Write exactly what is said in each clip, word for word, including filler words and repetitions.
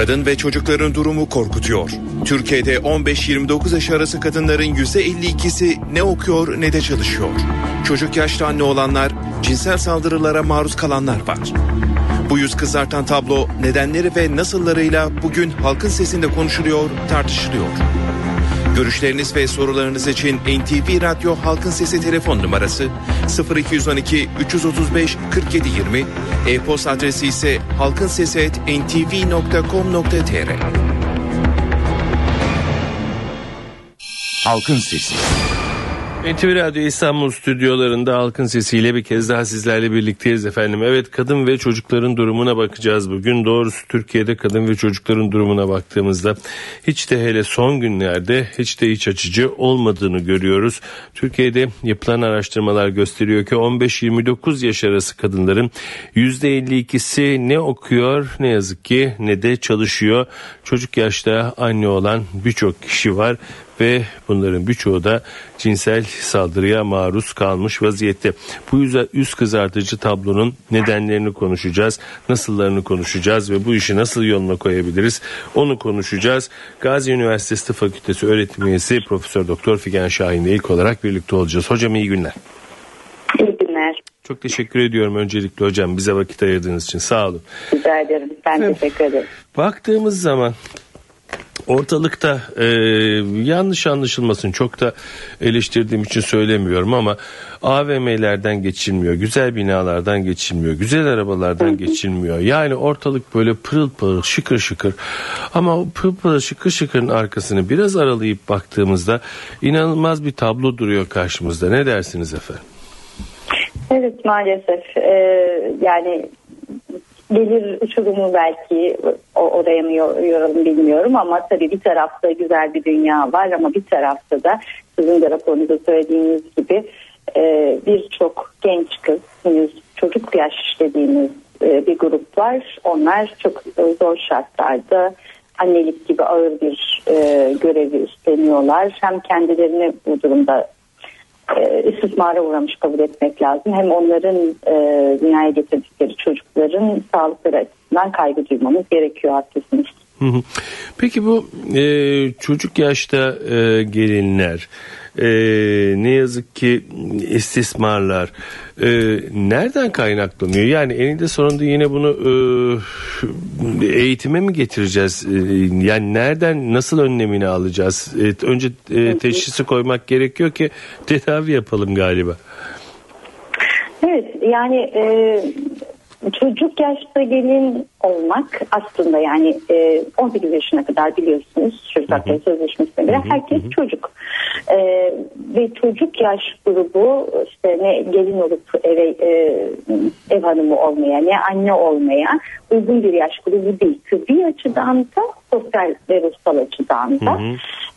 Kadın ve çocukların durumu korkutuyor. Türkiye'de on beş yirmi dokuz yaş arası kadınların yüzde elli ikisi ne okuyor ne de çalışıyor. Çocuk yaşta anne olanlar, cinsel saldırılara maruz kalanlar var. Bu yüz kızartan tablo nedenleri ve nasıllarıyla bugün Halkın Sesi'nde konuşuluyor, tartışılıyor. Görüşleriniz ve sorularınız için N T V Radyo Halkın Sesi telefon numarası sıfır iki on iki üç otuz beş kırk yedi yirmi, e-posta adresi ise halkinsesi at n t v nokta com nokta t r. Halkın Sesi. N T V Radyo İstanbul stüdyolarında Halkın Sesi ile bir kez daha sizlerle birlikteyiz efendim. Evet, kadın ve çocukların durumuna bakacağız bugün. Doğrusu Türkiye'de kadın ve çocukların durumuna baktığımızda hiç de hele son günlerde hiç de iç açıcı olmadığını görüyoruz. Türkiye'de yapılan araştırmalar gösteriyor ki on beş yirmi dokuz yaş arası kadınların yüzde elli ikisi ne okuyor ne yazık ki ne de çalışıyor. Çocuk yaşta anne olan birçok kişi var ve bunların birçoğu da cinsel saldırıya maruz kalmış vaziyette. Bu yüzden üst kızartıcı tablonun nedenlerini konuşacağız, nasıllarını konuşacağız ve bu işi nasıl yoluna koyabiliriz onu konuşacağız. Gazi Üniversitesi Tıp Fakültesi öğretim üyesi Profesör Doktor Figen Şahin'le ilk olarak birlikte olacağız. Hocam iyi günler. İyi günler. Çok teşekkür ediyorum öncelikle hocam bize vakit ayırdığınız için, sağ olun. Rica ederim, ben evet. Teşekkür ederim. Baktığımız zaman ortalıkta e, yanlış anlaşılmasın, çok da eleştirdiğim için söylemiyorum ama A V M'lerden geçilmiyor, güzel binalardan geçilmiyor, güzel arabalardan geçilmiyor. Yani ortalık böyle pırıl pırıl şıkır şıkır ama o pırıl pırıl şıkır şıkırın arkasını biraz aralayıp baktığımızda inanılmaz bir tablo duruyor karşımızda. Ne dersiniz efendim? Evet, maalesef ee, yani... Gelir uçurumu belki oraya mı yoralım bilmiyorum ama tabii bir tarafta güzel bir dünya var ama bir tarafta da sizin de raporunuzda söylediğiniz gibi birçok genç kız, henüz çocuk yaş dediğimiz bir grup var. Onlar çok zor şartlarda annelik gibi ağır bir görevi üstleniyorlar. Hem kendilerini bu durumda istismara uğramış kabul etmek lazım. Hem onların e, dünyaya getirdikleri çocukların sağlıkları açısından kaygı duymamız gerekiyor haklısınız. Peki bu e, çocuk yaşta e, gelinler, e, ne yazık ki istismarlar e, nereden kaynaklanıyor? Yani eninde sonunda yine bunu e, eğitime mi getireceğiz? E, yani nereden, nasıl önlemini alacağız? E, önce e, teşhisi koymak gerekiyor ki tedavi yapalım galiba. Evet, yani e, çocuk yaşta gelin olmak aslında yani on sekiz yaşına kadar biliyorsunuz çocuk hakları sözleşmesine göre herkes çocuk e, ve çocuk yaş grubu işte ne gelin olup eve, e, ev hanımı olmaya ne anne olmaya uygun bir yaş grubu değil. Tıbbi açıdan da sosyal ve ruhsal açıdan da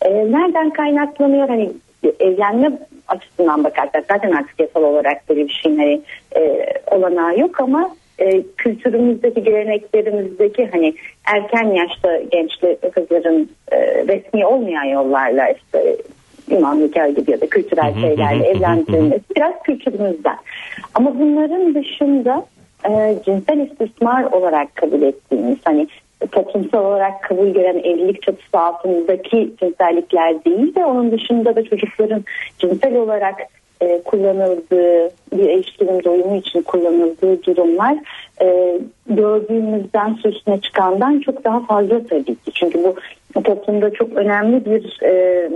e, nereden kaynaklanıyor hani evlenme açısından bakarsak zaten artık yasal olarak böyle bir şeyin hani, e, olanağı yok ama Ee, kültürümüzdeki geleneklerimizdeki hani erken yaşta gençli kızların e, resmi olmayan yollarla işte imam nikahı gibi ya da kültürel şeylerle evlendirilmesi biraz kültürümüzden. Ama bunların dışında e, cinsel istismar olarak kabul ettiğimiz hani toplumsal olarak kabul gören evlilik çatısı altındaki cinsellikler değil de onun dışında da çocukların cinsel olarak kullanıldığı, bir ilişkinin doyumu için kullanıldığı durumlar e, gördüğümüzden, üstüne çıkandan çok daha fazla tabii ki. Çünkü bu toplumda çok önemli bir e,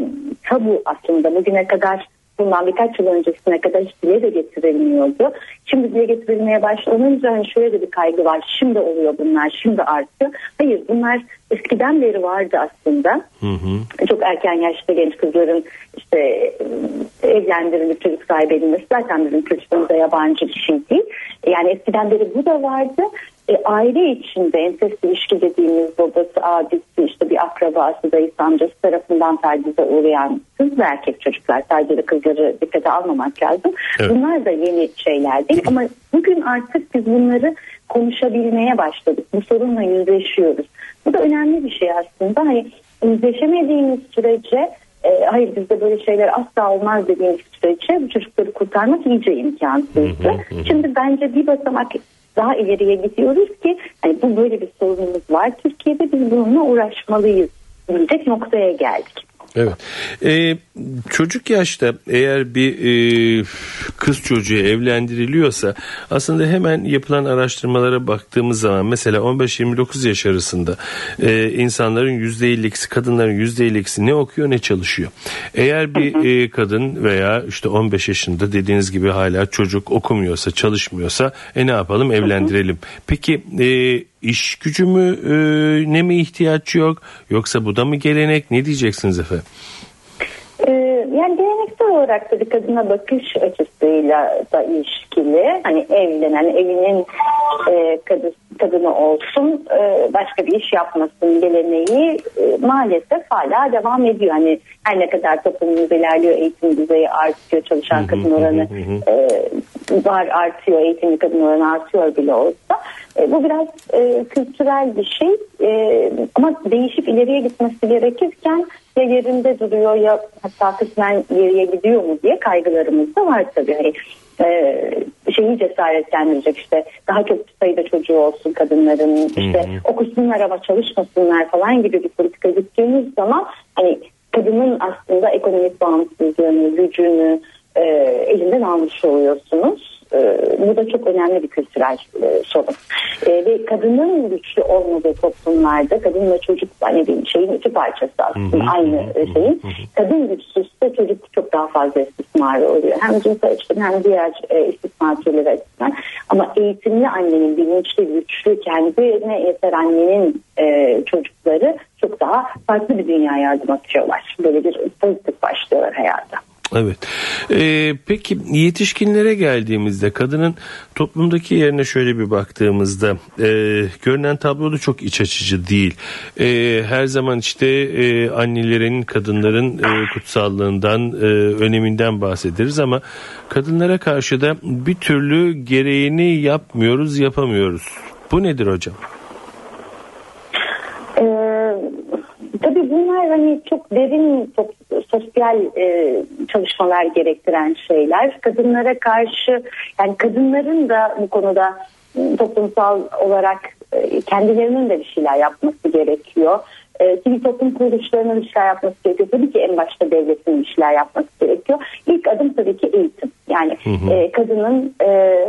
tabu aslında. Bugüne kadar, bundan birkaç yıl öncesine kadar hiç dile de getirilmiyordu. Şimdi dile getirilmeye başlanınca hani şöyle de bir kaygı var. Şimdi oluyor bunlar, şimdi artıyor. Hayır, bunlar eskiden beri vardı aslında. Hı hı. Çok erken yaşta genç kızların işte evlendirilip çocuk sahibi edilmesi zaten bizim kültürümüzde yabancı bir şey değil. Yani eskiden beri bu da vardı. E, aile içinde ensest ilişki dediğimiz babası, abisi, işte bir akrabası, dayısı, amcası tarafından tacize uğrayan kız ve erkek çocuklar, sadece de kızları dikkate almamak lazım. Evet. Bunlar da yeni şeyler değil ama bugün artık biz bunları konuşabilmeye başladık. Bu sorunla yüzleşiyoruz. Bu da önemli bir şey aslında. Hani yüzleşemediğimiz sürece e, hayır bizde böyle şeyler asla olmaz dediğimiz sürece bu çocukları kurtarmak iyice imkansızdı. Şimdi bence bir basamak daha ileriye gidiyoruz ki hani bu böyle bir sorunumuz var Türkiye'de. Türkiye'de biz bununla uğraşmalıyız diyecek noktaya geldik. Evet. Ee, çocuk yaşta eğer bir e, kız çocuğu evlendiriliyorsa aslında hemen yapılan araştırmalara baktığımız zaman mesela on beş yirmi dokuz yaş arasında e, insanların yüzde ellisi, kadınların yüzde ellisi ne okuyor ne çalışıyor. Eğer bir e, kadın veya işte on beş yaşında dediğiniz gibi hala çocuk okumuyorsa, çalışmıyorsa e, ne yapalım, evlendirelim. Peki e, İş gücü mü e, ne mi ihtiyaç yok, yoksa bu da mı gelenek, ne diyeceksiniz efendim? Ee, yani geleneksel olarak da bir kadına bakış açısıyla da ilişkili. Hani evlenen, evinin e, kadın, kadını olsun, e, başka bir iş yapmasın geleneği e, maalesef hala devam ediyor. Hani her ne kadar toplumumuz ilerliyor, eğitim düzeyi artıyor, çalışan hı hı, kadın oranı hı hı. E, var artıyor, eğitimli kadın oranı artıyor bile olsa. E, bu biraz e, kültürel bir şey e, ama değişip ileriye gitmesi gerekirken ya yerinde duruyor ya hatta kısmen geriye gidiyor mu diye kaygılarımız da var tabii. Hani, e, şeyi cesaretlendirecek işte daha çok sayıda çocuğu olsun kadınların, işte hmm. okusunlar ama çalışmasınlar falan gibi bir politika gittiğimiz zaman hani kadının aslında ekonomik bağımsızlığını, gücünü e, elinden almış oluyorsunuz. Bu da çok önemli bir kültürel sorun. Ve kadının güçlü olmadığı toplumlarda kadınla çocuk hani bir şeyin iki parçası aslında aynı şeyin. Kadın güçsüzse çocuk çok daha fazla istismar oluyor. Hem cinsel açıdan hem diğer istismar türleri açısından. Ama eğitimli annenin, bilinçli, güçlü, kendine yeter annenin çocukları çok daha farklı bir dünyaya adım atıyorlar. Böyle bir pozitif başlıyorlar hayata. Evet. Ee, peki yetişkinlere geldiğimizde kadının toplumdaki yerine şöyle bir baktığımızda e, görünen tablo da çok iç açıcı değil. E, her zaman işte e, annelerin, kadınların e, kutsallığından, e, öneminden bahsederiz ama kadınlara karşı da bir türlü gereğini yapmıyoruz, yapamıyoruz. Bu nedir hocam? Tabii bunlar hani çok derin sosyal e, çalışmalar gerektiren şeyler. Kadınlara karşı yani kadınların da bu konuda toplumsal olarak e, kendilerinin de bir şeyler yapması gerekiyor. E, sivil toplum kuruluşlarının bir şeyler yapması gerekiyor. Tabii ki en başta devletin bir şeyler yapması gerekiyor. İlk adım tabii ki eğitim. Yani hı hı. E, kadının e,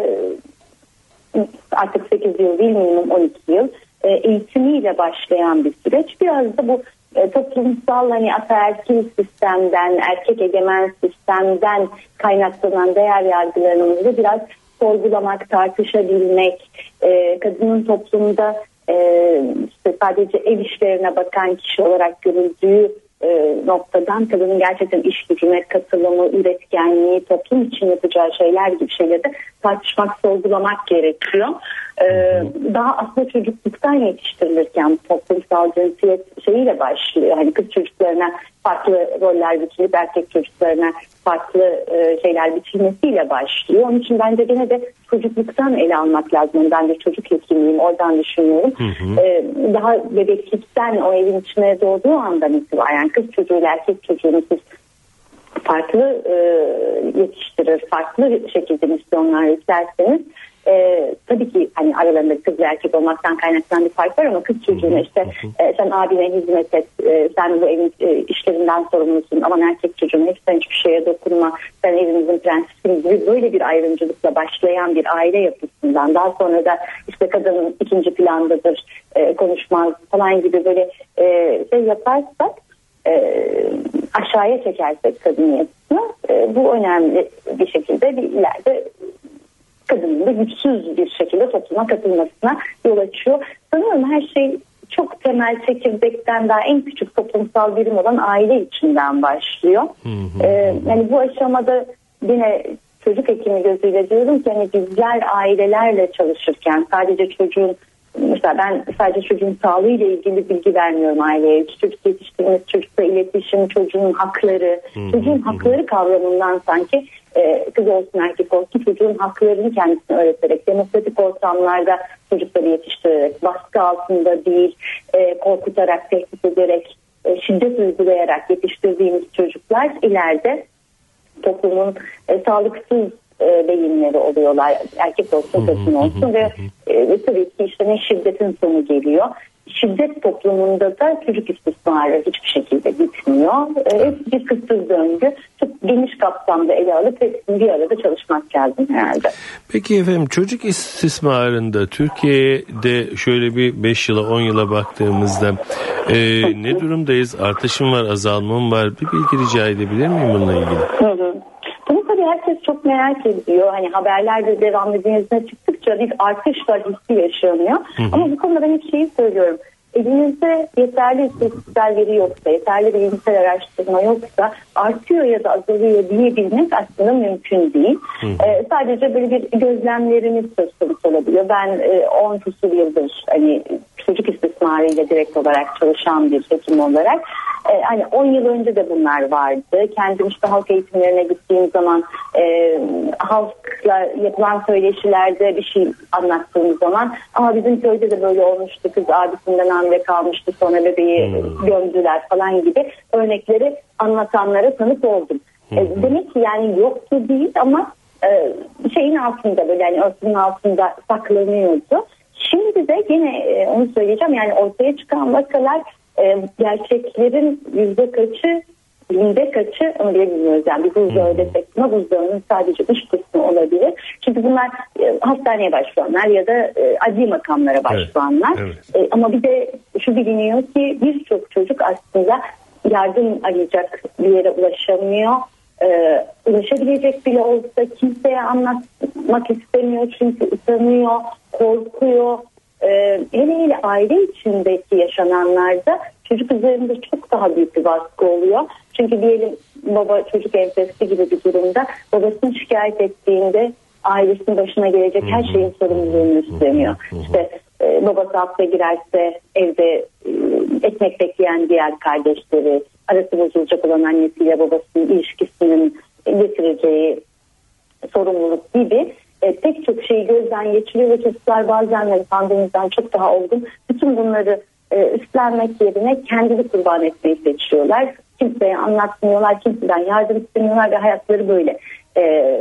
artık sekiz yıl değil minimum on iki yıl eğitimiyle başlayan bir süreç. Biraz da bu toplumsal hani ataerkil sistemden, erkek egemen sistemden kaynaklanan değer yargılarımızı biraz sorgulamak, tartışabilmek, kadının toplumda işte sadece ev işlerine bakan kişi olarak görüldüğü noktadan kadının gerçekten iş gücüne katılımı, üretkenliği, toplum için yapacağı şeyler gibi şeyleri de tartışmak, sorgulamak gerekiyor. Ee, daha aslında çocukluktan yetiştirilirken toplumsal cinsiyet şeyiyle başlıyor. Hani kız çocuklarına farklı roller biçilip erkek çocuklarına farklı e, şeyler biçilmesiyle başlıyor. Onun için bence gene de çocukluktan ele almak lazım. Ben de çocuk hekimiyim, oradan düşünüyorum. Hı hı. Ee, daha bebeklikten o evin içine doğduğu andan itibaren kız çocuğuyla erkek çocuğunu siz farklı e, yetiştirir, farklı şekilde misyonlar yüklerseniz Ee, tabii ki hani aralarında kız ve erkek olmaktan kaynaklanan bir fark var ama kız çocuğuna işte e, sen abine hizmet et, e, sen bu evin e, işlerinden sorumlusun, aman erkek çocuğuna hiç sen hiçbir şeye dokunma, sen evimizin prensesin gibi böyle bir ayrımcılıkla başlayan bir aile yapısından daha sonra da işte kadının ikinci plandadır, e, konuşmaz falan gibi böyle e, şey yaparsak e, aşağıya çekersek kadıniyetini e, bu önemli bir şekilde bir ileride kadının da güçsüz bir şekilde topluma katılmasına yol açıyor. Sanırım her şey çok temel çekirdekten daha en küçük toplumsal birim olan aile içinden başlıyor. Hı hı. Ee, yani bu aşamada yine çocuk hekimi gözüyle diyorum ki hani bizler ailelerle çalışırken sadece çocuğun mesela ben sadece çocuğun sağlığıyla ilgili bilgi vermiyorum aileye. Çocuk yetiştirmesi, çocukla iletişim, çocuğun hakları, hmm. çocuğun hakları kavramından sanki e, kız olsun erkek olsun çocuğun haklarını kendisine öğreterek, demokratik ortamlarda çocukları yetiştirerek, baskı altında değil, e, korkutarak, tehdit ederek, e, şiddet uygulayarak yetiştirdiğimiz çocuklar ileride toplumun e, sağlıksız e, beyinleri oluyorlar. Erkek olsun, kadın olsun ve e, tabii ki işte ne şiddetin sonu geliyor. Şiddet toplumunda da çocuk istismarı hiçbir şekilde bitmiyor. Hep bir kısır döngü. Çok geniş kapsamda ele alıp hepsini bir arada çalışmak lazım herhalde. Peki efendim, çocuk istismarında Türkiye'de şöyle bir beş yıla on yıla baktığımızda e, ne durumdayız? Artışım var, azalmam var. Bir bilgi rica edebilir miyim bununla ilgili? Hı hı. Bunu tabii herkes çok merak ediyor. Hani haberlerde devamlı denizine çıktıkça bir artış var, hissi yaşanıyor. Hı hı. Ama bu konuda ben hep şeyi söylüyorum. Elinizde yeterli istatistikler veri yoksa, yeterli bilimsel araştırma yoksa artıyor ya da azalıyor diyebilmek aslında mümkün değil. Ee, sadece böyle bir gözlemlerimiz söz konusu olabiliyor. Ben on küsur yıldır hani çocuk istismarıyla direkt olarak çalışan bir hekim olarak e, hani on yıl önce de bunlar vardı. Kendim işte halk eğitimlerine gittiğim zaman e, halkla yapılan söyleşilerde bir şey anlattığım zaman ama bizim köyde de böyle olmuştu, kız abisinden hamile kalmıştı sonra bebeği hmm. gömdüler falan gibi örnekleri anlatanlara tanık oldum. Hmm. E, demek ki yani yoktu değil ama e, şeyin altında böyle yani örtünün altında saklanıyordu. Şimdi de yine onu söyleyeceğim, yani ortaya çıkan vakalar gerçeklerin yüzde kaçı, binde kaçı onu bile bilmiyoruz. Yani bir buzdağını desek ama buzdağının sadece üç kısmı olabilir. Çünkü bunlar hastaneye başvuranlar ya da adli makamlara başvuranlar. Evet, evet. Ama bir de şu biliniyor ki birçok çocuk aslında yardım arayacak bir yere ulaşamıyor. Ee, ulaşabilecek bile olsa kimseye anlatmak istemiyor çünkü utanıyor, korkuyor. Ee, hele hele aile içindeki yaşananlarda çocuk üzerinde çok daha büyük bir baskı oluyor. Çünkü diyelim baba çocuk enfesti gibi bir durumda babasını şikayet ettiğinde ailesinin başına gelecek her şeyin sorumluluğunu üstleniyor. İşte e, babası hapse girerse evde e, ekmek bekleyen diğer kardeşleri, arası bozulacak olan annesiyle babasının ilişkisinin getireceği sorumluluk gibi e, pek çok şeyi gözden geçiriyor ve çocuklar bazen sandığımızdan çok daha olgun. Bütün bunları e, üstlenmek yerine kendini kurban etmeyi seçiyorlar. Kimseye anlatmıyorlar, kimseden yardım istemiyorlar ve hayatları böyle e,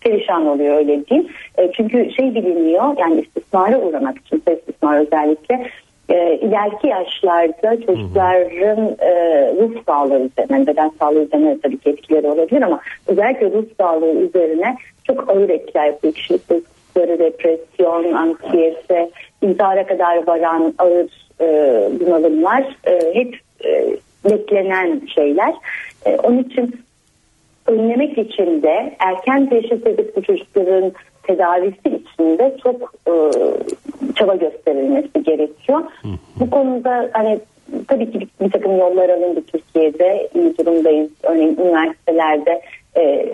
perişan oluyor, öyle diyeyim. E, çünkü şey biliniyor, yani istismara uğramak için, istismar özellikle E, ileriki yaşlarda çocukların e, ruh sağlığı üzerine, yani beden sağlığı üzerine tabii ki etkileri olabilir ama özellikle ruh sağlığı üzerine çok ağır etkiler yapıyor. Kişilik bozuklukları, depresyon, anksiyete, intihara kadar varan ağır e, bunalımlar e, hep e, beklenen şeyler. E, onun için önlemek için de erken teşhis edip bu çocukların tedavisi için de çok e, çaba gösterilmesi gerekiyor. Hı hı. Bu konuda hani tabii ki bir, bir takım yollar alındı Türkiye'de. İyi durumdayız. Örneğin üniversitelerde e,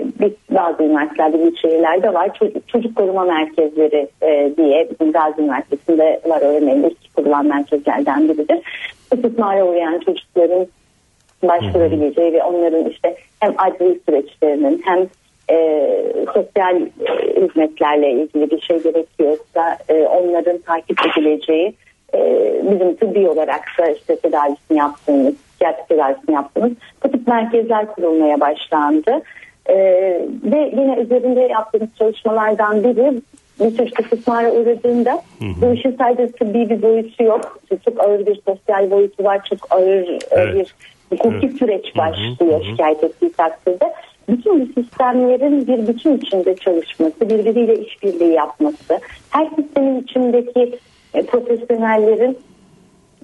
bazı üniversitelerde bir şehirlerde var. Çocuk, çocuk koruma merkezleri e, diye bizim Gazi Üniversitesi'nde var. Örneğin ilk kurulan merkezlerden biridir. İstismara uğrayan çocukların başvurabileceği ve onların işte hem adli süreçlerinin hem E, sosyal e, hizmetlerle ilgili bir şey gerekiyorsa e, onların takip edileceği, e, bizim tıbbi olarak da işte tedavisini yaptığımız, psikiyatri tedavisini yaptığımız bu tip merkezler kurulmaya başlandı. E, ve yine üzerinde yaptığımız çalışmalardan biri, bir çocuk istismara uğradığında bu işin sadece tıbbi bir boyutu yok. Çok ağır bir sosyal boyutu var, çok ağır evet. bir hukuki evet. süreç başlıyor şikayet ettiği takdirde. Bütün bu sistemlerin bir bütün içinde çalışması, birbiriyle işbirliği yapması, her sistemin içindeki e, profesyonellerin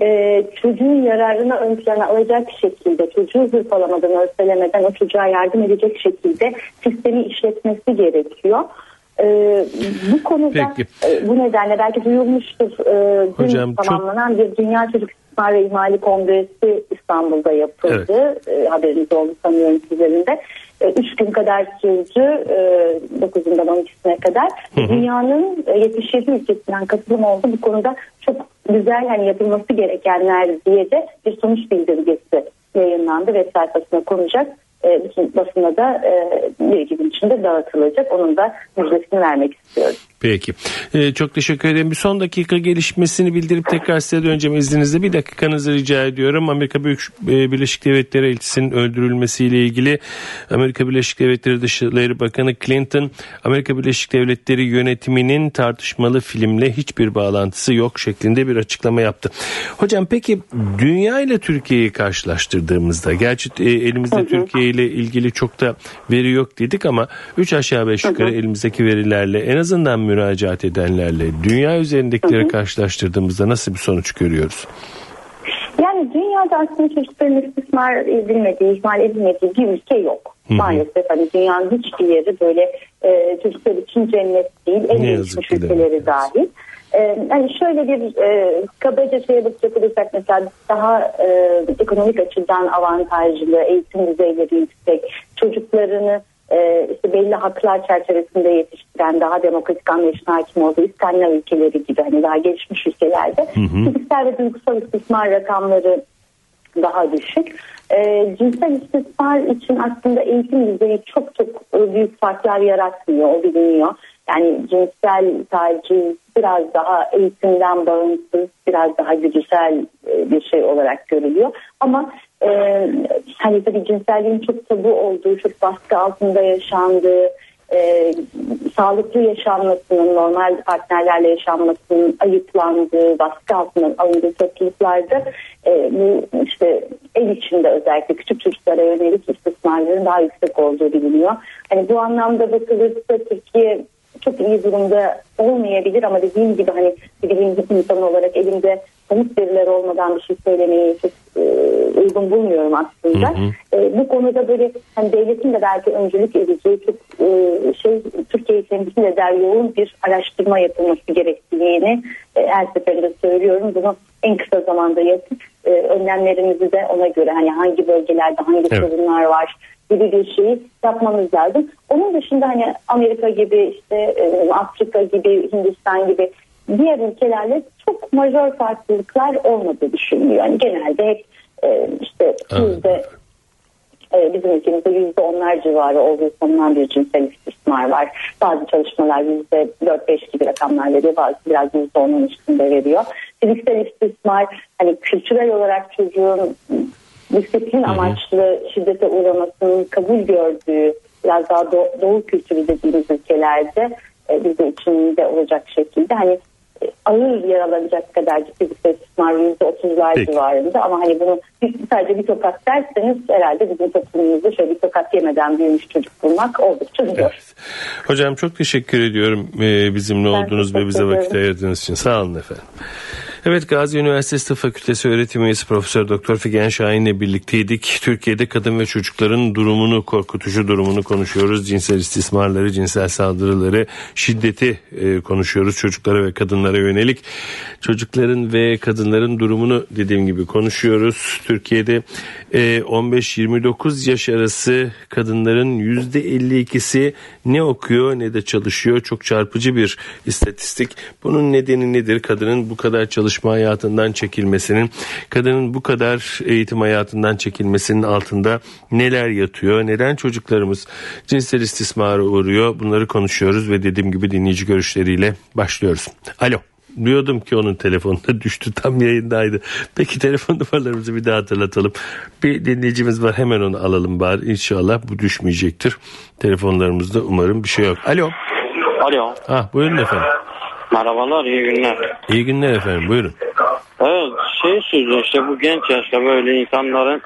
e, çocuğun yararını ön plana alacak şekilde, çocuğu hırpalamadan, örselemeden o çocuğa yardım edecek şekilde sistemi işletmesi gerekiyor. Ee, bu konuda e, bu nedenle belki duyulmuştur. E, Hocam, tamamlanan çok... bir Dünya Çocuk İstismar ve İhmali Kongresi İstanbul'da yapıldı. Evet. E, haberiniz oldu sanıyorum sizlerin de. E, üç gün kadar sürdü. E, dokuzundan on ikisine kadar. Hı-hı. Dünyanın e, yetmiş yedi ülkesinden katılım oldu. Bu konuda çok güzel, hani yapılması gerekenler diye de bir sonuç bildirgesi yayınlandı. Web sayfasına konacak. Bütün basına da bir iki gün içinde dağıtılacak. Onun da müjdesini vermek istiyoruz. Peki. Ee, çok teşekkür ederim. Bir son dakika gelişmesini bildirip tekrar size döneceğim izninizle. Bir dakikanızı rica ediyorum. Amerika Büyük Birleşik Devletleri elçisinin öldürülmesiyle ilgili Amerika Birleşik Devletleri Dışişleri Bakanı Clinton, Amerika Birleşik Devletleri yönetiminin tartışmalı filmle hiçbir bağlantısı yok şeklinde bir açıklama yaptı. Hocam peki dünya ile Türkiye'yi karşılaştırdığımızda, gerçi elimizde hı-hı, Türkiye ile ilgili çok da veri yok dedik ama üç aşağı beş yukarı hı-hı, elimizdeki verilerle en azından müracaat edenlerle dünya üzerindekileri hı-hı, karşılaştırdığımızda nasıl bir sonuç görüyoruz? Yani dünyada aslında çeşitlerin istismar edilmediği, ihmal edilmediği bir ülke yok. Hı-hı. Maalesef hani dünyanın hiçbir yeri böyle e, Türkler için cennet değil, en gelişmiş ülkeleri dahil. Yani şöyle bir e, kabaca şeye bakacak olursak mesela daha e, ekonomik açıdan avantajlı, eğitim düzeyleri yüksek, çocuklarını e, işte belli haklar çerçevesinde yetiştiren, daha demokratik anlayışına hakim olduğu İskandinav ülkeleri gibi hani daha gelişmiş ülkelerde fiziksel ve duygusal istismar rakamları daha düşük. E, cinsel istismar için aslında eğitim düzeyi çok çok büyük farklar yaratmıyor, o biliniyor. Yani cinsel taciz biraz daha eğitimden bağımsız, biraz daha güdüsel bir şey olarak görülüyor. Ama e, hani tabii cinselliğin çok tabu olduğu, çok baskı altında yaşandığı, e, sağlıklı yaşanmasının, normal partnerlerle yaşanmasının ayıplandığı, baskı altına alındığı topluluklarda e, bu işte ev içinde özellikle küçük çocuklara yönelik istismarların daha yüksek olduğu biliniyor. Hani bu anlamda bakılırsa Türkiye çok iyi durumda olmayabilir ama dediğim gibi hani bilim insanı olarak elimde somut veriler olmadan bir şey söylemeyi çok e, uygun bulmuyorum aslında. Hı hı. E, bu konuda böyle hani devletin de belki öncülük edeceği çok e, şey Türkiye kendisine der yoğun bir araştırma yapılması gerektiğini e, her seferinde söylüyorum. Bunu en kısa zamanda yapıp e, önlemlerimizi de ona göre hani hangi bölgelerde hangi evet, sorunlar var gibi bir şeyi yapmamız lazım. Onun dışında hani Amerika gibi, işte Afrika gibi, Hindistan gibi diğer ülkelerle çok majör farklılıklar olmadığı düşünülüyor. Yani genelde hep işte yüzde, bizim ülkemizde yüzde onlar civarı olduğu sanılan bir cinsel istismar var. Bazı çalışmalar yüzde dört beş gibi rakamlar veriyor, bazı biraz yüzde onun üstünde veriyor. Fiziksel istismar hani kültürel olarak çocuğun disiplin amaçlı şiddete uğramasının kabul gördüğü biraz daha do, doğu kültürü dediğimiz ülkelerde e, bizde içinde olacak şekilde hani e, ağır yaralanacak kadar ciddi bir istismar yüzde otuzlar civarında ama hani bunu sadece bir tokat derseniz herhalde bizim toplumumuzda şöyle bir tokat yemeden büyümüş çocuk bulmak oldukça zor. Evet. Hocam çok teşekkür ediyorum ee, bizimle ben olduğunuz ve bize vakit ayırdığınız için. Sağ olun efendim. Evet, Gazi Üniversitesi Tıp Fakültesi öğretim üyesi Profesör Doktor Figen Şahin'le birlikteydik. Türkiye'de kadın ve çocukların durumunu, korkutucu durumunu konuşuyoruz. Cinsel istismarları, cinsel saldırıları, şiddeti e, konuşuyoruz çocuklara ve kadınlara yönelik. Çocukların ve kadınların durumunu dediğim gibi konuşuyoruz. Türkiye'de e, on beş yirmi dokuz yaş arası kadınların yüzde elli ikisi ne okuyor ne de çalışıyor. Çok çarpıcı bir istatistik. Bunun nedeni nedir? Kadının bu kadar çalışması, çalışma hayatından çekilmesinin, kadının bu kadar eğitim hayatından çekilmesinin altında neler yatıyor? Neden çocuklarımız cinsel istismara uğruyor? Bunları konuşuyoruz ve dediğim gibi dinleyici görüşleriyle başlıyoruz. Alo. Diyordum ki onun telefonuna düştü, tam yayındaydı. Peki telefon numaralarımızı bir daha hatırlatalım. Bir dinleyicimiz var, hemen onu alalım bari. İnşallah bu düşmeyecektir. Telefonlarımızda umarım bir şey yok. Alo. Alo. Ah, buyurun efendim. Merhabalar, iyi günler. İyi günler efendim, buyurun. Evet, şey sözü işte bu genç yaşta böyle insanların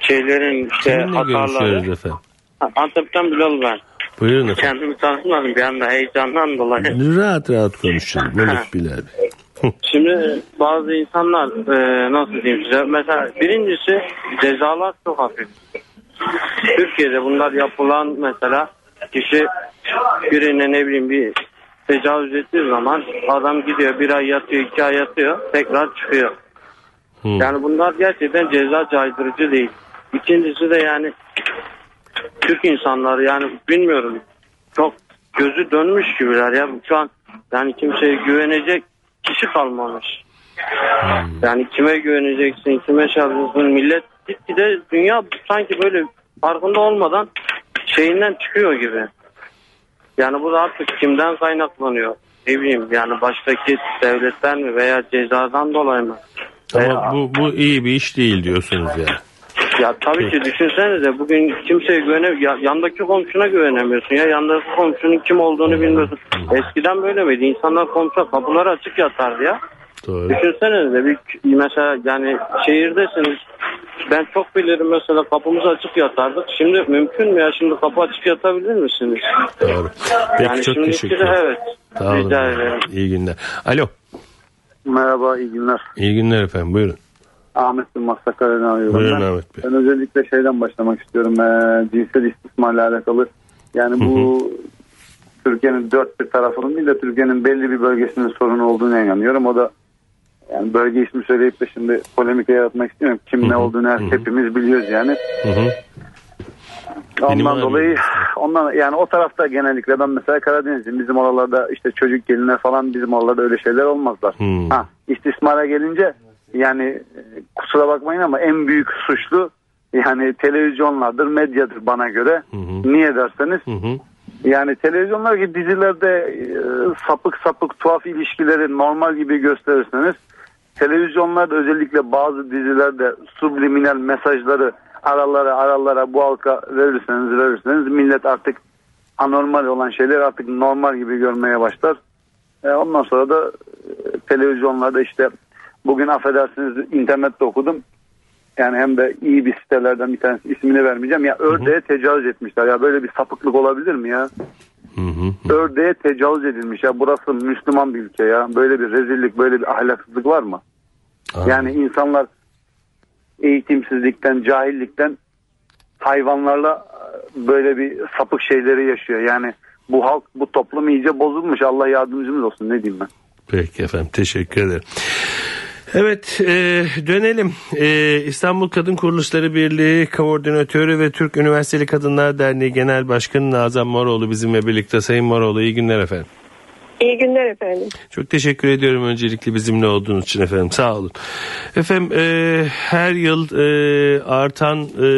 şeylerin işte seninle hataları. Efendim? Antep'ten Bilal ben. Buyurun efendim. Kendimi tanımadım bir anda heyecandan dolayı. Rahat rahat konuşalım, böyle Bilal. Şimdi bazı insanlar e, nasıl diyeyim size, mesela birincisi cezalar çok hafif. Türkiye'de bunlar yapılan mesela kişi birine ne bileyim bir tecavüz ettiği zaman adam gidiyor bir ay yatıyor, iki ay yatıyor, tekrar çıkıyor. Hı. Yani bunlar gerçekten ceza caydırıcı değil. İkincisi de yani Türk insanları yani bilmiyorum çok gözü dönmüş gibiler ya, şu an yani kimseye güvenecek kişi kalmamış. Hı. Yani kime güveneceksin, kime çalışıyorsun, millet gitgide dünya sanki böyle farkında olmadan şeyinden çıkıyor gibi. Yani bu da artık kimden kaynaklanıyor? ne bileyim yani baştaki devletten veya cezadan dolayı mı? Ama bu, bu iyi bir iş değil diyorsunuz yani. Ya tabii ki düşünsenize bugün kimseye güvenemiyorsun. Yandaki komşuna güvenemiyorsun ya. Yandaki komşunun kim olduğunu bilmiyorsun. Eskiden böyle miydi? İnsanlar komşu kapıları açık yatardı ya. Doğru. Düşünsenize bir, mesela yani şehirdesiniz. Ben çok bilirim mesela kapımız açık yatardık. Şimdi mümkün mü ya? Şimdi kapı açık yatabilir misiniz? Doğru. Peki yani çok teşekkür ederim. Evet. Sağ olun. Rica ederim. İyi günler. Alo. Merhaba, iyi günler. İyi günler efendim, buyurun. Ahmet Bey, Maksakay'dan arıyorum. Buyurun Ahmet Bey. Ben özellikle şeyden başlamak istiyorum. Ee, cinsel istismarla alakalı. Yani bu hı hı. Türkiye'nin dört bir tarafının değil de Türkiye'nin belli bir bölgesinin sorunu olduğunu inanıyorum. O da yani bölge ismi söyleyip de şimdi polemik yaratmak istemiyorum. Kim hı hı. ne olduğunu hı hı. hepimiz biliyoruz yani. Hı hı. Ondan benim dolayı ondan yani o tarafta genellikle ben mesela Karadeniz'im, bizim oralarda işte çocuk geline falan bizim oralarda öyle şeyler olmazlar. Hmm. Ha, istismara gelince yani kusura bakmayın ama en büyük suçlu yani televizyonlardır, medyadır bana göre. Hmm. Niye derseniz hmm. yani televizyonlar ki dizilerde e, sapık sapık tuhaf ilişkileri normal gibi gösterirseniz televizyonlarda özellikle bazı dizilerde subliminal mesajları aralara aralara bu halka verirseniz verirseniz millet artık anormal olan şeyler artık normal gibi görmeye başlar. E ondan sonra da televizyonlarda işte bugün affedersiniz internette okudum. Yani hem de iyi bir sitelerden bir tanesi, ismini vermeyeceğim. Ya ördeğe tecavüz etmişler. Ya böyle bir sapıklık olabilir mi ya? Hı hı. Ördeğe tecavüz edilmiş ya. Burası Müslüman bir ülke ya. Böyle bir rezillik, böyle bir ahlaksızlık var mı? Aha. Yani insanlar eğitimsizlikten, cahillikten hayvanlarla böyle bir sapık şeyleri yaşıyor. Yani bu halk, bu toplum iyice bozulmuş. Allah yardımcımız olsun. Ne diyeyim ben? Peki efendim. Teşekkür ederim. Evet, e, dönelim. E, İstanbul Kadın Kuruluşları Birliği Koordinatörü ve Türk Üniversiteli Kadınlar Derneği Genel Başkanı Nazan Moroğlu bizimle birlikte. Sayın Moroğlu, iyi günler efendim. İyi günler efendim. Çok teşekkür ediyorum öncelikle bizimle olduğunuz için efendim. Sağ olun. Efendim e, her yıl e, artan e,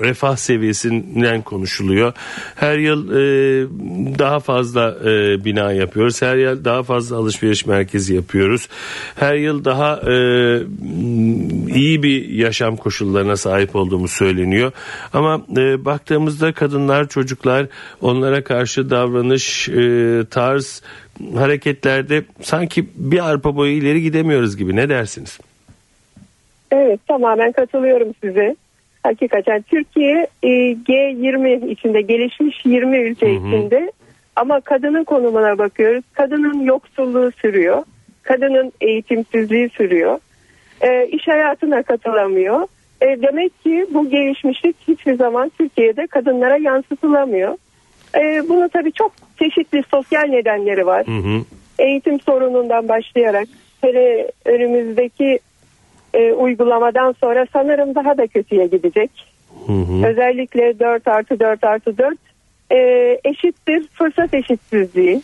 refah seviyesinden konuşuluyor. Her yıl e, daha fazla e, bina yapıyoruz. Her yıl daha fazla alışveriş merkezi yapıyoruz. Her yıl daha e, iyi bir yaşam koşullarına sahip olduğumuz söyleniyor. Ama e, baktığımızda kadınlar, çocuklar, onlara karşı davranış, e, tarz, hareketlerde sanki bir arpa boyu ileri gidemiyoruz gibi. Ne dersiniz? Evet, tamamen katılıyorum size. Hakikaten Türkiye G yirmi içinde, gelişmiş yirmi ülke içinde, hı hı. ama kadının konumuna bakıyoruz. Kadının yoksulluğu sürüyor. Kadının eğitimsizliği sürüyor. E, iş hayatına katılamıyor. E, demek ki bu gelişmişlik hiçbir zaman Türkiye'de kadınlara yansıtılamıyor. E, bunun tabii çok çeşitli sosyal nedenleri var. Hı hı. Eğitim sorunundan başlayarak hele önümüzdeki E, uygulamadan sonra sanırım daha da kötüye gidecek. Hı hı. Özellikle dört artı dört artı dört e, eşittir fırsat eşitsizliği.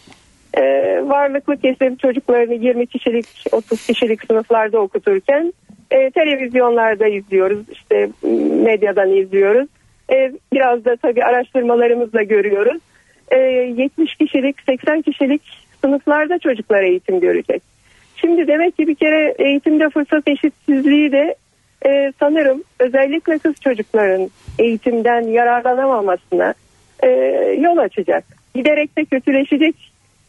E, varlıklı kesim çocuklarını yirmi kişilik, otuz kişilik sınıflarda okuturken e, televizyonlarda izliyoruz. İşte medyadan izliyoruz. E, biraz da tabii araştırmalarımızla görüyoruz. E, yetmiş kişilik, seksen kişilik sınıflarda çocuklar eğitim görecek. Şimdi demek ki bir kere eğitimde fırsat eşitsizliği de e, sanırım özellikle kız çocukların eğitimden yararlanamamasına e, yol açacak. Giderek de kötüleşecek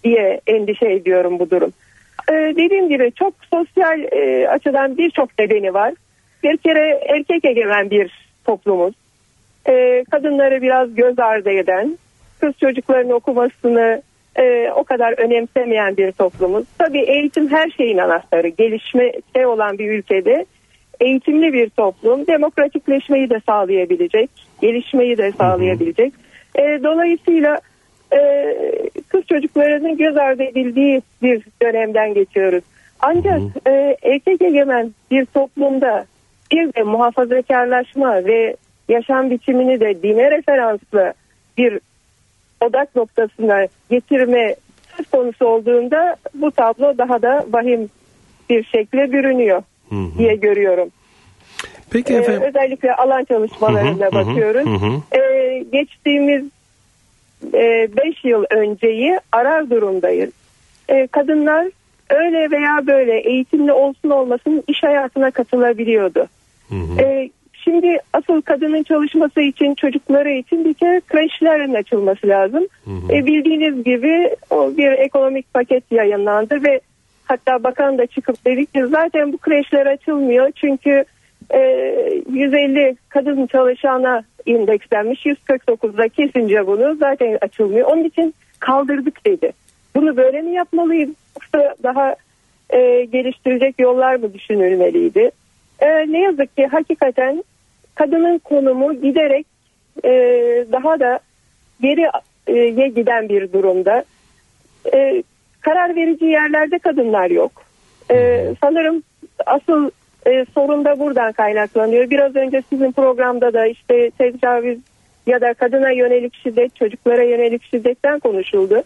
diye endişe ediyorum bu durum. E, dediğim gibi çok sosyal e, açıdan birçok nedeni var. Bir kere erkek egemen bir toplumuz. E, kadınları biraz göz ardı eden, kız çocukların okumasını Ee, o kadar önemsemeyen bir toplumuz. Tabii eğitim her şeyin anahtarı. Gelişmekte olan bir ülkede eğitimli bir toplum demokratikleşmeyi de sağlayabilecek, gelişmeyi de sağlayabilecek. Ee, dolayısıyla e, kız çocuklarının göz ardı edildiği bir dönemden geçiyoruz. Ancak e, erkek egemen bir toplumda bir de muhafazakarlaşma ve yaşam biçimini de dine referanslı bir odak noktasına getirme söz konusu olduğunda bu tablo daha da vahim bir şekle bürünüyor hı hı. diye görüyorum. Peki efendim. Ee, özellikle alan çalışmalarına hı hı, bakıyoruz. Hı hı. Ee, geçtiğimiz beş e, yıl önceyi arar durumdayız. e, kadınlar öyle veya böyle eğitimli olsun olmasın iş hayatına katılabiliyordu. Hı hı. E, şimdi asıl kadının çalışması için, çocukları için bir kere kreşlerin açılması lazım. Hı hı. E, bildiğiniz gibi o bir ekonomik paket yayınlandı ve hatta bakan da çıkıp dedi ki zaten bu kreşler açılmıyor çünkü e, yüz elli kadın çalışana indekslenmiş, yüz kırk dokuzda kesince bunu zaten açılmıyor. Onun için kaldırdık dedi. Bunu böyle mi yapmalıyız? Daha e, geliştirecek yollar mı düşünülmeliydi? E, ne yazık ki hakikaten kadının konumu giderek e, daha da geriye giden bir durumda. E, karar verici yerlerde kadınlar yok. E, sanırım asıl e, sorun da buradan kaynaklanıyor. Biraz önce sizin programda da işte tecavüz ya da kadına yönelik şiddet, çocuklara yönelik şiddetten konuşuldu.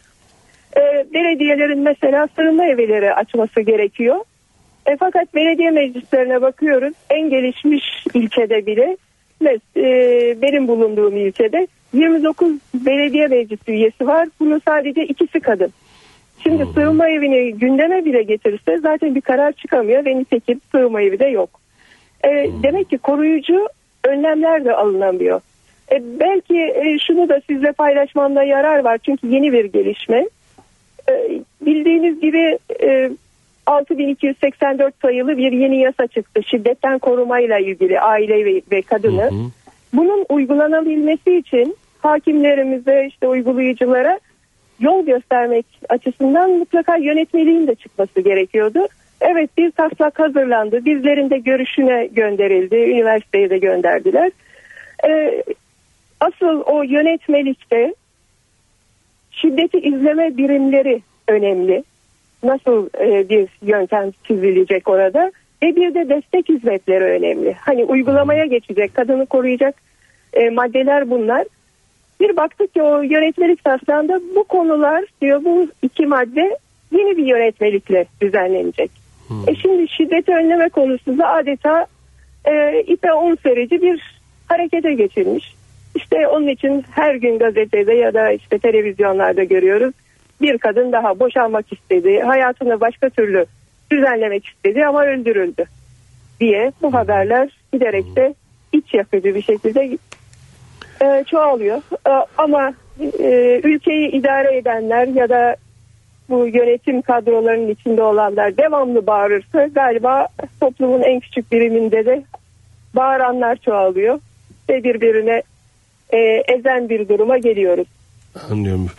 E, belediyelerin mesela sığınma evleri açması gerekiyor. E, fakat belediye meclislerine bakıyoruz. En gelişmiş ilçede bile, mes, e, benim bulunduğum ilçede yirmi dokuz belediye meclisi üyesi var. Bunun sadece ikisi kadın. Şimdi hmm. sığınma evini gündeme bile getirirse zaten bir karar çıkamıyor ve nitekim sığınma evi de yok. E, hmm. Demek ki koruyucu önlemler de alınamıyor. E, belki e, şunu da sizle paylaşmamda yarar var çünkü yeni bir gelişme. Bildiğiniz gibi altı bin iki yüz seksen dört sayılı bir yeni yasa çıktı. Şiddetten korumayla ilgili aile ve kadını. Hı hı. Bunun uygulanabilmesi için hakimlerimize, işte uygulayıcılara yol göstermek açısından mutlaka yönetmeliğin de çıkması gerekiyordu. Evet, bir taslak hazırlandı. Bizlerin de görüşüne gönderildi. Üniversiteye de gönderdiler. Asıl o yönetmelikte şiddeti izleme birimleri önemli. Nasıl e, bir yöntem çizilecek orada? Ve bir de destek hizmetleri önemli. Hani uygulamaya geçecek, kadını koruyacak e, maddeler bunlar. Bir baktık ki o yönetmelik taslağında bu konular diyor, bu iki madde yeni bir yönetmelikle düzenlenecek. Hmm. E şimdi şiddeti önleme konusunda adeta e, ipe on serici bir harekete geçilmiş. İşte onun için her gün gazetede ya da işte televizyonlarda görüyoruz. Bir kadın daha boşanmak istedi, hayatını başka türlü düzenlemek istedi ama öldürüldü diye bu haberler giderek de iç yakıcı bir şekilde e, çoğalıyor. E, ama e, ülkeyi idare edenler ya da bu yönetim kadrolarının içinde olanlar devamlı bağırırsa galiba toplumun en küçük biriminde de bağıranlar çoğalıyor ve birbirine E, ezen bir duruma geliyoruz. Anlıyorum.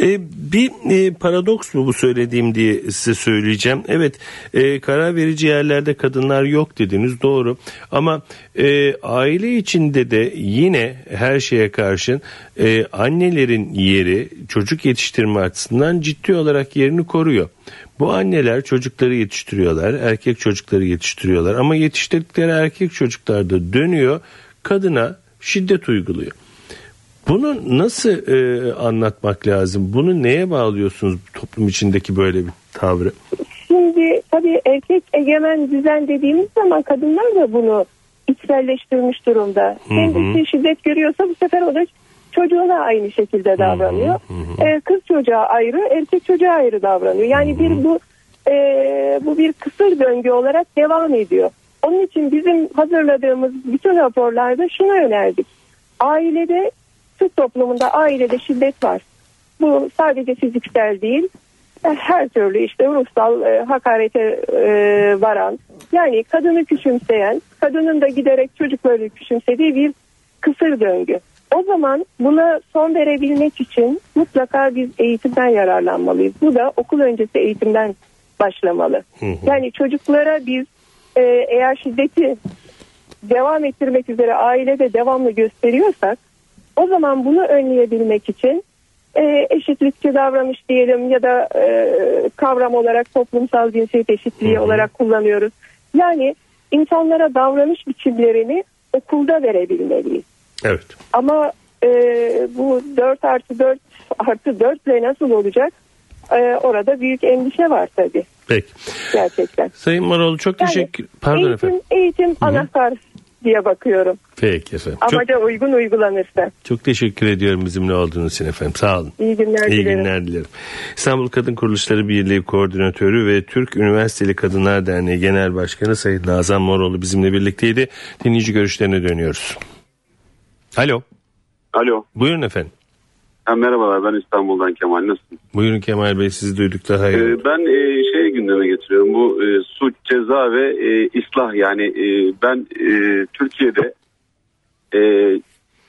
E, bir e, paradoks mu bu söylediğim diye size söyleyeceğim. Evet, e, karar verici yerlerde kadınlar yok dediniz, doğru. Ama e, aile içinde de yine her şeye karşın e, annelerin yeri çocuk yetiştirme açısından ciddi olarak yerini koruyor. Bu anneler çocukları yetiştiriyorlar, erkek çocukları yetiştiriyorlar ama yetiştirdikleri erkek çocuklar da dönüyor kadına şiddet uyguluyor. Bunu nasıl e, anlatmak lazım? Bunu neye bağlıyorsunuz toplum içindeki böyle bir tavrı? Şimdi tabii erkek egemen düzen dediğimiz zaman kadınlar da bunu içselleştirmiş durumda. Hı-hı. Kendisi şiddet görüyorsa bu sefer o da çocuğuna aynı şekilde davranıyor. E, kız çocuğa ayrı, erkek çocuğa ayrı davranıyor. Yani Hı-hı. bir bu e, bu bir kısır döngü olarak devam ediyor. Onun için bizim hazırladığımız bütün raporlarda şunu önerdik. Ailede, Türk toplumunda ailede şiddet var. Bu sadece fiziksel değil, her türlü işte ruhsal e, hakarete e, varan, yani kadını küçümseyen, kadının da giderek çocukları küçümsediği bir kısır döngü. O zaman buna son verebilmek için mutlaka biz eğitimden yararlanmalıyız. Bu da okul öncesi eğitimden başlamalı. Yani çocuklara biz eğer şiddeti devam ettirmek üzere ailede devamlı gösteriyorsak o zaman bunu önleyebilmek için e, eşitlikçi davranış diyelim ya da e, kavram olarak toplumsal cinsiyet eşitliği hmm. olarak kullanıyoruz. Yani insanlara davranış biçimlerini okulda verebilmeliyiz. Evet. Ama e, bu dört artı dört artı dört ile nasıl olacak? Orada büyük endişe var tabii. Peki. Gerçekten. Sayın Moroğlu çok yani teşekkür. Pardon eğitim, efendim. Eğitim Hı-hı. anahtar diye bakıyorum. Peki efendim. Amaca çok, uygun uygulanırsa. Çok teşekkür ediyorum bizimle olduğunuz için efendim. Sağ olun. İyi günler dilerim. İyi günler dilerim. İstanbul Kadın Kuruluşları Birliği Koordinatörü ve Türk Üniversiteli Kadınlar Derneği Genel Başkanı Sayın Nazan Moroğlu bizimle birlikteydi. Dinleyici görüşlerine dönüyoruz. Alo. Alo. Buyurun efendim. Ha, merhabalar, ben İstanbul'dan Kemal, nasılsınız? Buyurun Kemal Bey, sizi duyduk daha iyi. Ee, ben e, şey gündeme getiriyorum, bu e, suç, ceza ve e, ıslah, yani e, ben e, Türkiye'de e,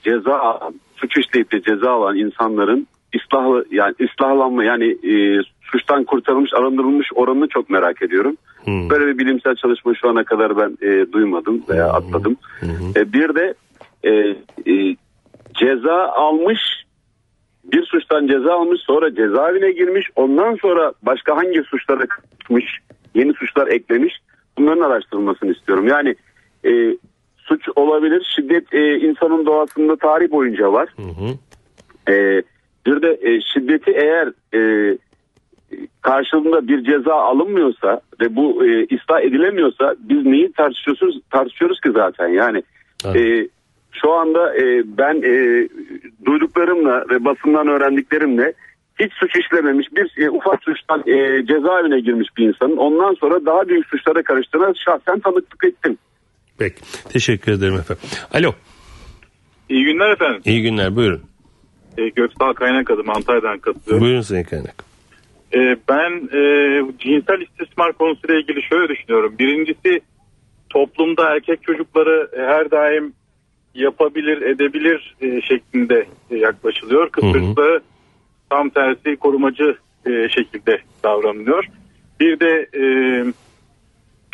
ceza alan, suç işleyip de ceza alan insanların ıslah, yani ıslahlanma, yani e, suçtan kurtarılmış, arındırılmış oranını çok merak ediyorum. Hmm. Böyle bir bilimsel çalışma şu ana kadar ben e, duymadım veya atladım. Hmm. Hmm. E, bir de e, e, ceza almış, bir suçtan ceza almış, sonra cezaevine girmiş, ondan sonra başka hangi suçlara katılmış, yeni suçlar eklemiş, bunların araştırılmasını istiyorum. Yani e, suç olabilir, şiddet e, insanın doğasında tarih boyunca var. Hı hı. E, bir de e, şiddeti eğer e, karşılığında bir ceza alınmıyorsa ve bu e, ıslah edilemiyorsa biz neyi tartışıyoruz, tartışıyoruz ki zaten, yani. Evet. E, Şu anda e, ben e, duyduklarımla ve basından öğrendiklerimle hiç suç işlememiş, bir e, ufak suçtan e, cezaevine girmiş bir insanın ondan sonra daha büyük suçlara karıştığına şahsen tanıklık ettim. Peki, teşekkür ederim efendim. Alo. İyi günler efendim. İyi günler, buyurun. E, Göksal Kaynak adım, Antalya'dan katılıyorum. Buyurun Sayın Kaynak. E, ben e, cinsel istismar konusuyla ilgili şöyle düşünüyorum. Birincisi, toplumda erkek çocukları her daim yapabilir, edebilir e, şeklinde e, yaklaşılıyor. Kız çocukları tam tersi korumacı e, şekilde davranılıyor. Bir de e,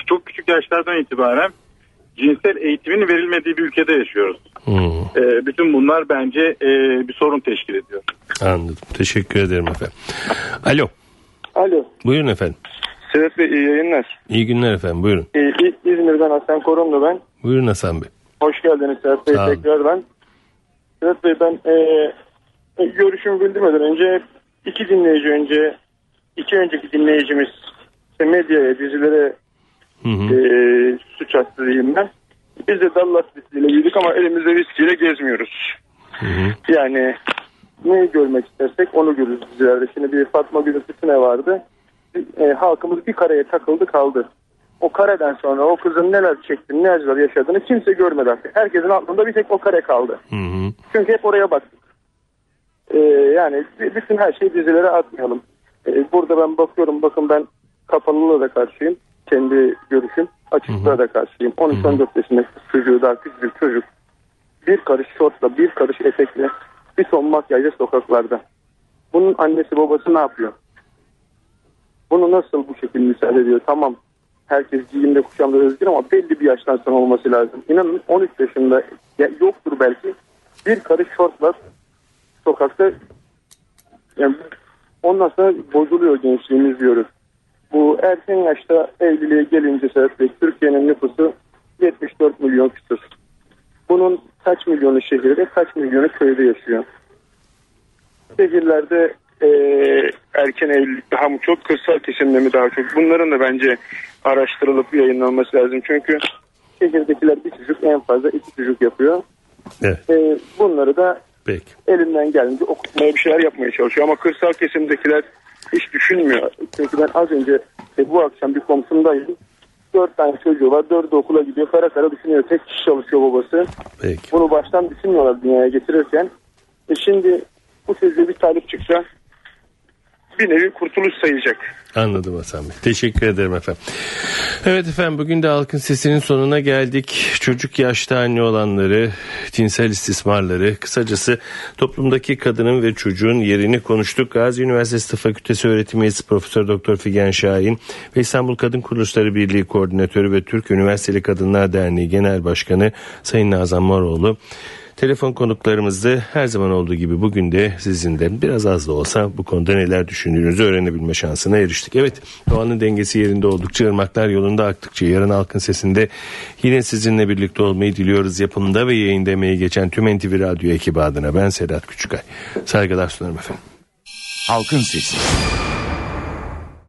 çok küçük yaşlardan itibaren cinsel eğitimin verilmediği bir ülkede yaşıyoruz. E, bütün bunlar bence e, bir sorun teşkil ediyor. Anladım. Teşekkür ederim efendim. Alo. Alo. Buyurun efendim. Sedat Bey, iyi yayınlar. İyi günler efendim, buyurun. E, İzmir'den Hasan Korumlu ben. Buyurun Hasan Bey. Hoş geldiniz Sedat Bey, tekrar ben. Sedat Bey, ben e, görüşümü bildirmeden önce iki dinleyici önce, iki önceki dinleyicimiz medyaya, dizilere hı hı. E, suç attı diyeyim ben. Biz de Dallas viskiyle girdik ama elimizde viskiyle gezmiyoruz. Hı hı. Yani neyi görmek istersek onu görürüz dizilerde. Şimdi bir Fatma Gülüsü ne vardı? E, halkımız bir kareye takıldı kaldı. O kareden sonra o kızın neler çektiğini, ne acılar yaşadığını kimse görmedi artık. Herkesin aklında bir tek o kare kaldı. Hı hı. Çünkü hep oraya baktık. Ee, yani bütün her şeyi dizilere atmayalım. Ee, burada ben bakıyorum, bakın ben kapalılığa da karşıyım. Kendi görüşüm. Açıklığa da karşıyım. on üç on dört yaşındaki çocuğu da artık bir çocuk. Bir karış şortla, bir karış etekle, bir ton makyajla sokaklarda. Bunun annesi babası ne yapıyor? Bunu nasıl bu şekilde müsaade ediyor? Tamam. Herkes giyimde kuşamda özgür ama belli bir yaştan sonra olması lazım. İnanın on üç yaşında yoktur belki. Bir karış şortlar sokakta, yani ondan sonra bozuluyor gençliğimiz diyoruz. Bu erken yaşta evliliğe gelince sebeple Türkiye'nin nüfusu yetmiş dört milyon küsur. Bunun kaç milyonu şehirde, kaç milyonu köyde yaşıyor. Şehirlerde Ee, erken evlilik daha mı çok, kırsal kesimde mi daha çok, bunların da bence araştırılıp yayınlanması lazım. Çünkü şehirdekiler bir çocuk, en fazla iki çocuk yapıyor. Evet. Ee, bunları da peki, elinden gelince okutmaya, bir şeyler yapmaya çalışıyor ama kırsal kesimdekiler hiç düşünmüyor. Çünkü ben az önce e, bu akşam bir komşumdaydım, dört tane çocuğu var, dördü okula gidiyor, kara kara düşünüyor, tek kişi çalışıyor babası. Peki. Bunu baştan düşünmüyorlar dünyaya getirirken. E şimdi bu sözde bir talip çıksa bir nevi kurtuluş sayılacak. Anladım Hasan Bey. Teşekkür ederim efendim. Evet efendim, bugün de Halkın Sesi'nin sonuna geldik. Çocuk yaşta anne olanları, cinsel istismarları, kısacası toplumdaki kadının ve çocuğun yerini konuştuk. Gazi Üniversitesi Tıp Fakültesi öğretim üyesi Profesör Doktor Figen Şahin ve İstanbul Kadın Kuruluşları Birliği Koordinatörü ve Türk Üniversiteli Kadınlar Derneği Genel Başkanı Sayın Nazan Moroğlu. Telefon konuklarımızı her zaman olduğu gibi bugün de sizin de biraz az da olsa bu konuda neler düşündüğünüzü öğrenebilme şansına eriştik. Evet, doğanın dengesi yerinde oldukça, ırmaklar yolunda aktıkça yarın Halkın Sesi'nde yine sizinle birlikte olmayı diliyoruz. Yapımda ve yayında emeği geçen tüm N T V Radyo ekibi adına ben Sedat Küçükay saygılar sunarım efendim. Halkın Sesi.